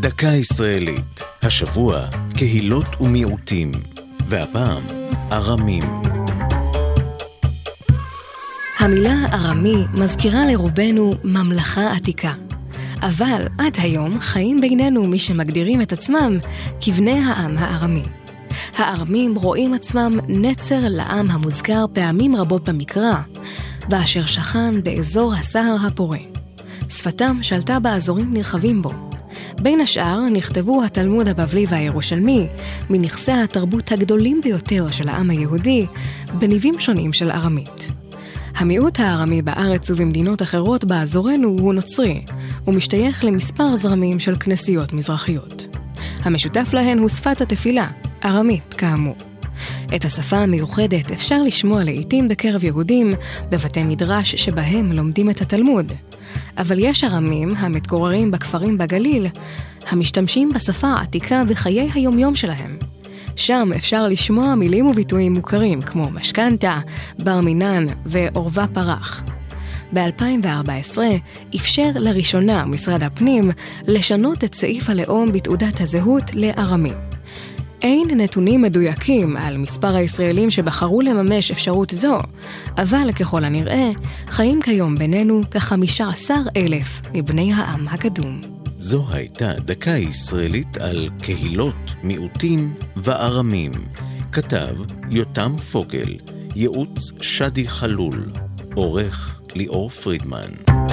דקה ישראלית, השבוע קהילות ומיעוטים, והפעם ארמים. המילה ארמי מזכירה לרובנו ממלכה עתיקה, אבל עד היום חיים בינינו מי שמגדירים את עצמם כבני העם הארמי. הארמים רואים עצמם נצר לעם המוזכר פעמים רבות במקרא, ואשר שכן באזור הסהר הפורה. שפתם שלטה באזורים נרחבים בו. בין השאר נכתבו התלמוד הבבלי והירושלמי, מנכסי התרבות הגדולים ביותר של העם היהודי, בניבים שונים של ארמית. המיעוט הארמי בארץ ובמדינות אחרות באזורנו הוא נוצרי, ומשתייך למספר זרמים של כנסיות מזרחיות. המשותף להן הוא שפת התפילה, ארמית כאמור. את השפה המיוחדת אפשר לשמוע לעתים בקרב יהודים, בבתי מדרש שבהם לומדים את התלמוד. אבל יש ארמים המתגוררים בכפרים בגליל, המשתמשים בשפה העתיקה בחיי היומיום שלהם. שם אפשר לשמוע מילים וביטויים מוכרים כמו משכנתה, בר מינן ועורבה פרח. ב-2014 אפשר לראשונה משרד הפנים לשנות את סעיף הלאום בתעודת הזהות לארמים. אין נתונים מדויקים על מספר הישראלים שבחרו לממש אפשרות זו, אבל ככל הנראה, חיים כיום בינינו כ-15,000 מבני העם הקדום. זו הייתה דקה ישראלית על קהילות, מיעוטים וארמים. כתב יותם פוגל, ייעוץ שדי חלול, עורך ליאור פרידמן.